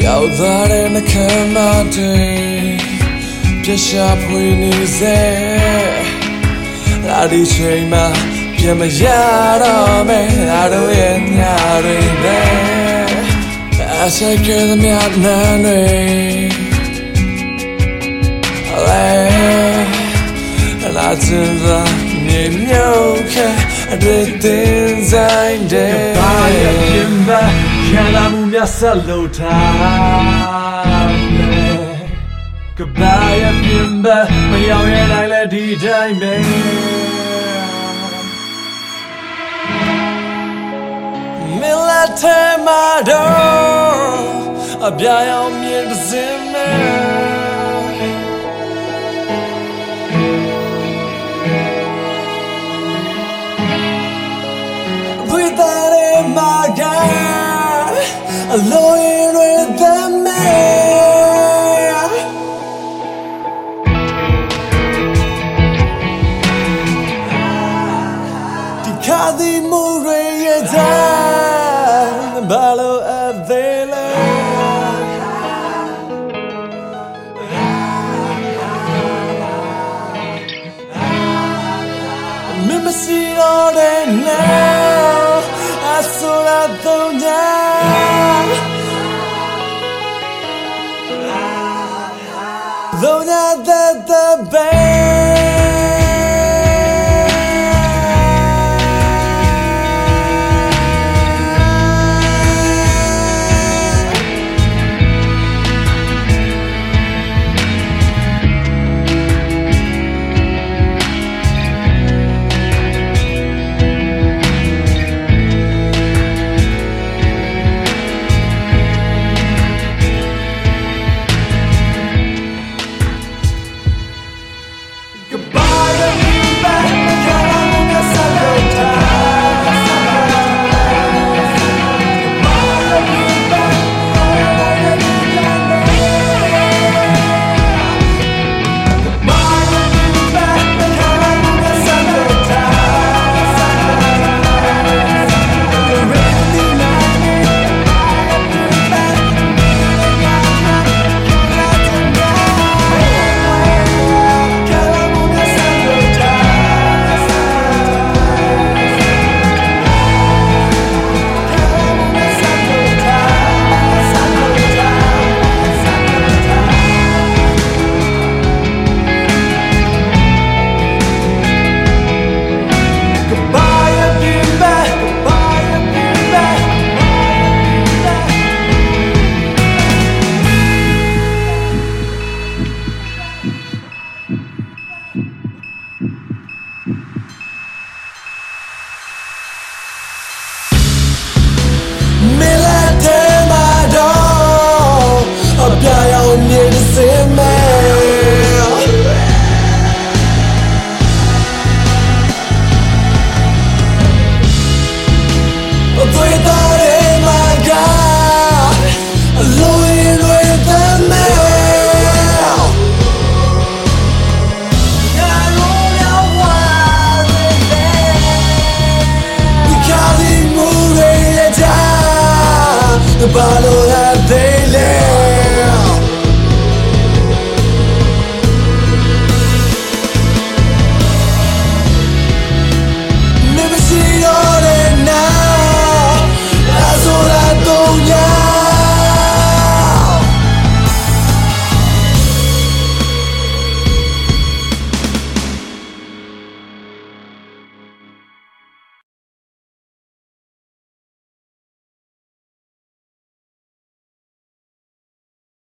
Yalvarene kemadı Pişap huynize Ladi şeyma Piyama yarame Aruyen yarine Aşak edem yadnane Ale Latında Neyim yoke Adettin zayde Yapaya kimbe Kelamum yasallu taamne Kabaya kimbe Mayaw yenayla didayme Millete mado Abyayaw mirzime Britare maga a lawyer with the man Tikadi Murayatan Balo Adela Mimisi Ordena Asolatona Though not that the best